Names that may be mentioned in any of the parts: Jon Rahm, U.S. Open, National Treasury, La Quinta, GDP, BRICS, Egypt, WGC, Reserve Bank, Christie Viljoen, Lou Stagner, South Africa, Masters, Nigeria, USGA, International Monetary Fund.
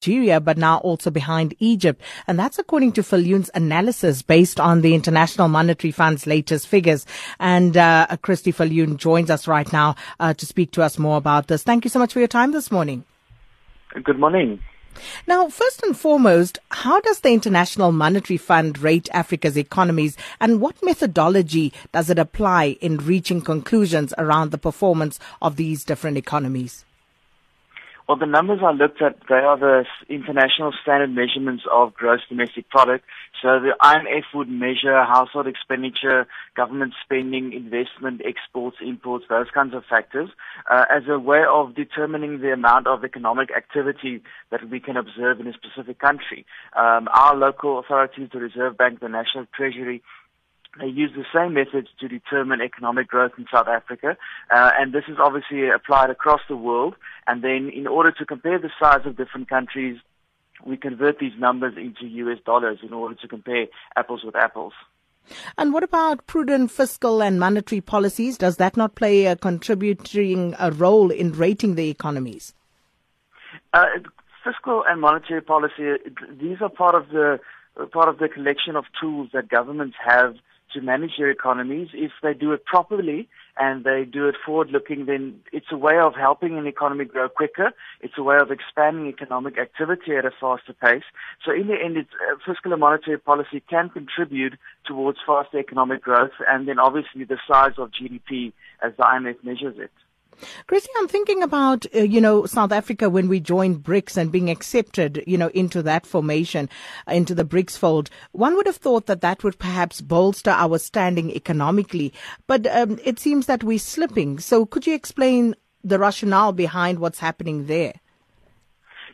Nigeria, but now also behind Egypt. And that's according to Viljoen's analysis based on the International Monetary Fund's latest figures. And Christie Viljoen joins us right now to speak to us more about this. Thank you so much for your time this morning. Good morning. Now, first and foremost, how does the International Monetary Fund rate Africa's economies, and what methodology does it apply in reaching conclusions around the performance of these different economies? Well, the numbers I looked at, they are the international standard measurements of gross domestic product. So the IMF would measure household expenditure, government spending, investment, exports, imports, those kinds of factors, as a way of determining the amount of economic activity that we can observe in a specific country. Our local authorities, the Reserve Bank, the National Treasury, they use the same methods to determine economic growth in South Africa, and this is obviously applied across the world. And then in order to compare the size of different countries, we convert these numbers into US dollars in order to compare apples with apples. And what about prudent fiscal and monetary policies? Does that not play a contributing role in rating the economies? Fiscal and monetary policy, these are part of the collection of tools that governments have to manage their economies. If they do it properly and they do it forward-looking, then it's a way of helping an economy grow quicker. It's a way of expanding economic activity at a faster pace. So in the end, it's, fiscal and monetary policy can contribute towards faster economic growth, and then obviously the size of GDP as the IMF measures it. Christie, I'm thinking about, South Africa when we joined BRICS and being accepted, into that formation, into the BRICS fold. One would have thought that that would perhaps bolster our standing economically, but it seems that we're slipping. So could you explain the rationale behind what's happening there?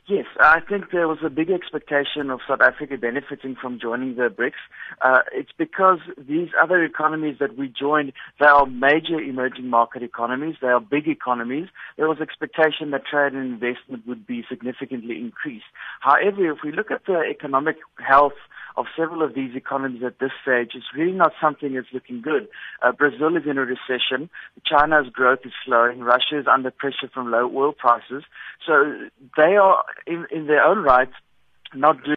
Yes, I think there was a big expectation of South Africa benefiting from joining the BRICS. It's because these other economies that we joined, they are major emerging market economies. They are big economies. There was expectation that trade and investment would be significantly increased. However, if we look at the economic health of several of these economies at this stage, it's really not something that's looking good. Brazil is in a recession. China's growth is slowing. Russia is under pressure from low oil prices. So they are, in their own right, not doing